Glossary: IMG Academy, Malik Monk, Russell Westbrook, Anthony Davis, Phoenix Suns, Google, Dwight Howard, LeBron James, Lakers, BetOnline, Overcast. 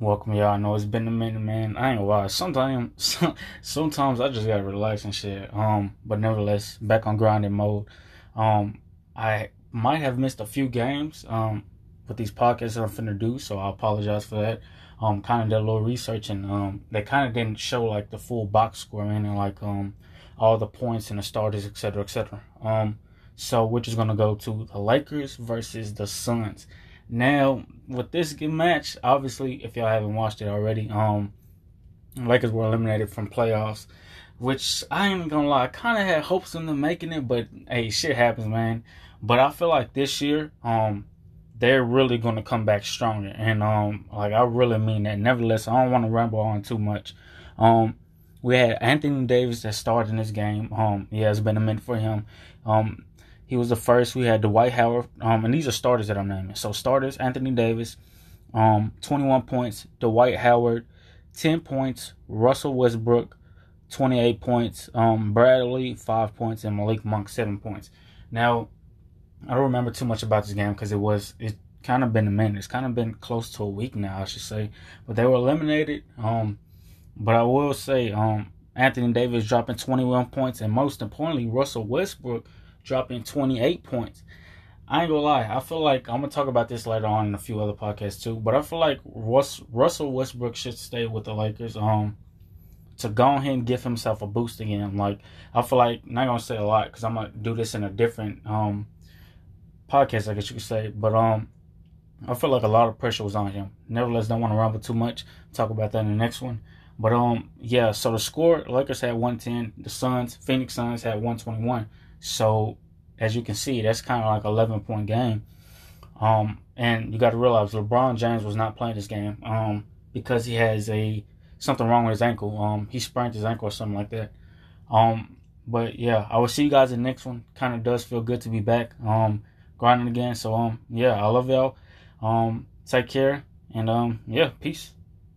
Welcome, y'all. I know it's been a minute, man. I ain't wise. Sometimes I just gotta relax and shit. But nevertheless, back on grinding mode. I might have missed a few games. With these podcasts that I'm finna do, so I apologize for that. Kind of did a little research, and they kind of didn't show like the full box score, man, and like all the points and the starters, etc., etc. So we're just gonna go to the Lakers versus the Suns. Now, with this game match, obviously, if y'all haven't watched it already, Lakers were eliminated from playoffs, which I ain't gonna lie, I kind of had hopes in them making it, but hey, shit happens, man. But I feel like this year, they're really gonna come back stronger, and like I really mean that. Nevertheless, I don't want to ramble on too much. We had Anthony Davis that started in this game. Yeah, it's been a minute for him. He was the first. We had Dwight Howard. And these are starters that I'm naming. So starters, Anthony Davis, 21 points. Dwight Howard, 10 points. Russell Westbrook, 28 points. Bradley, 5 points. And Malik Monk, 7 points. Now, I don't remember too much about this game because it's kind of been a minute. It's kind of been close to a week now, I should say. But they were eliminated. But I will say Anthony Davis dropping 21 points. And most importantly, Russell Westbrook dropping 28 points. I ain't gonna lie, I feel like, I'm gonna talk about this later on in a few other podcasts too, but I feel like Russell Westbrook should stay with the Lakers to go ahead and give himself a boost again. Like, I feel like, not gonna say a lot, because I'm gonna do this in a different podcast, I guess you could say, but I feel like a lot of pressure was on him. Nevertheless, don't want to ramble too much, talk about that in the next one. But yeah, so the score, Lakers had 110, the Phoenix Suns had 121. So, as you can see, that's kind of like an 11-point game. And you got to realize LeBron James was not playing this game because he has something wrong with his ankle. He sprained his ankle or something like that. But, yeah, I will see you guys in the next one. Kind of does feel good to be back grinding again. So, yeah, I love y'all. Take care. And, yeah, peace.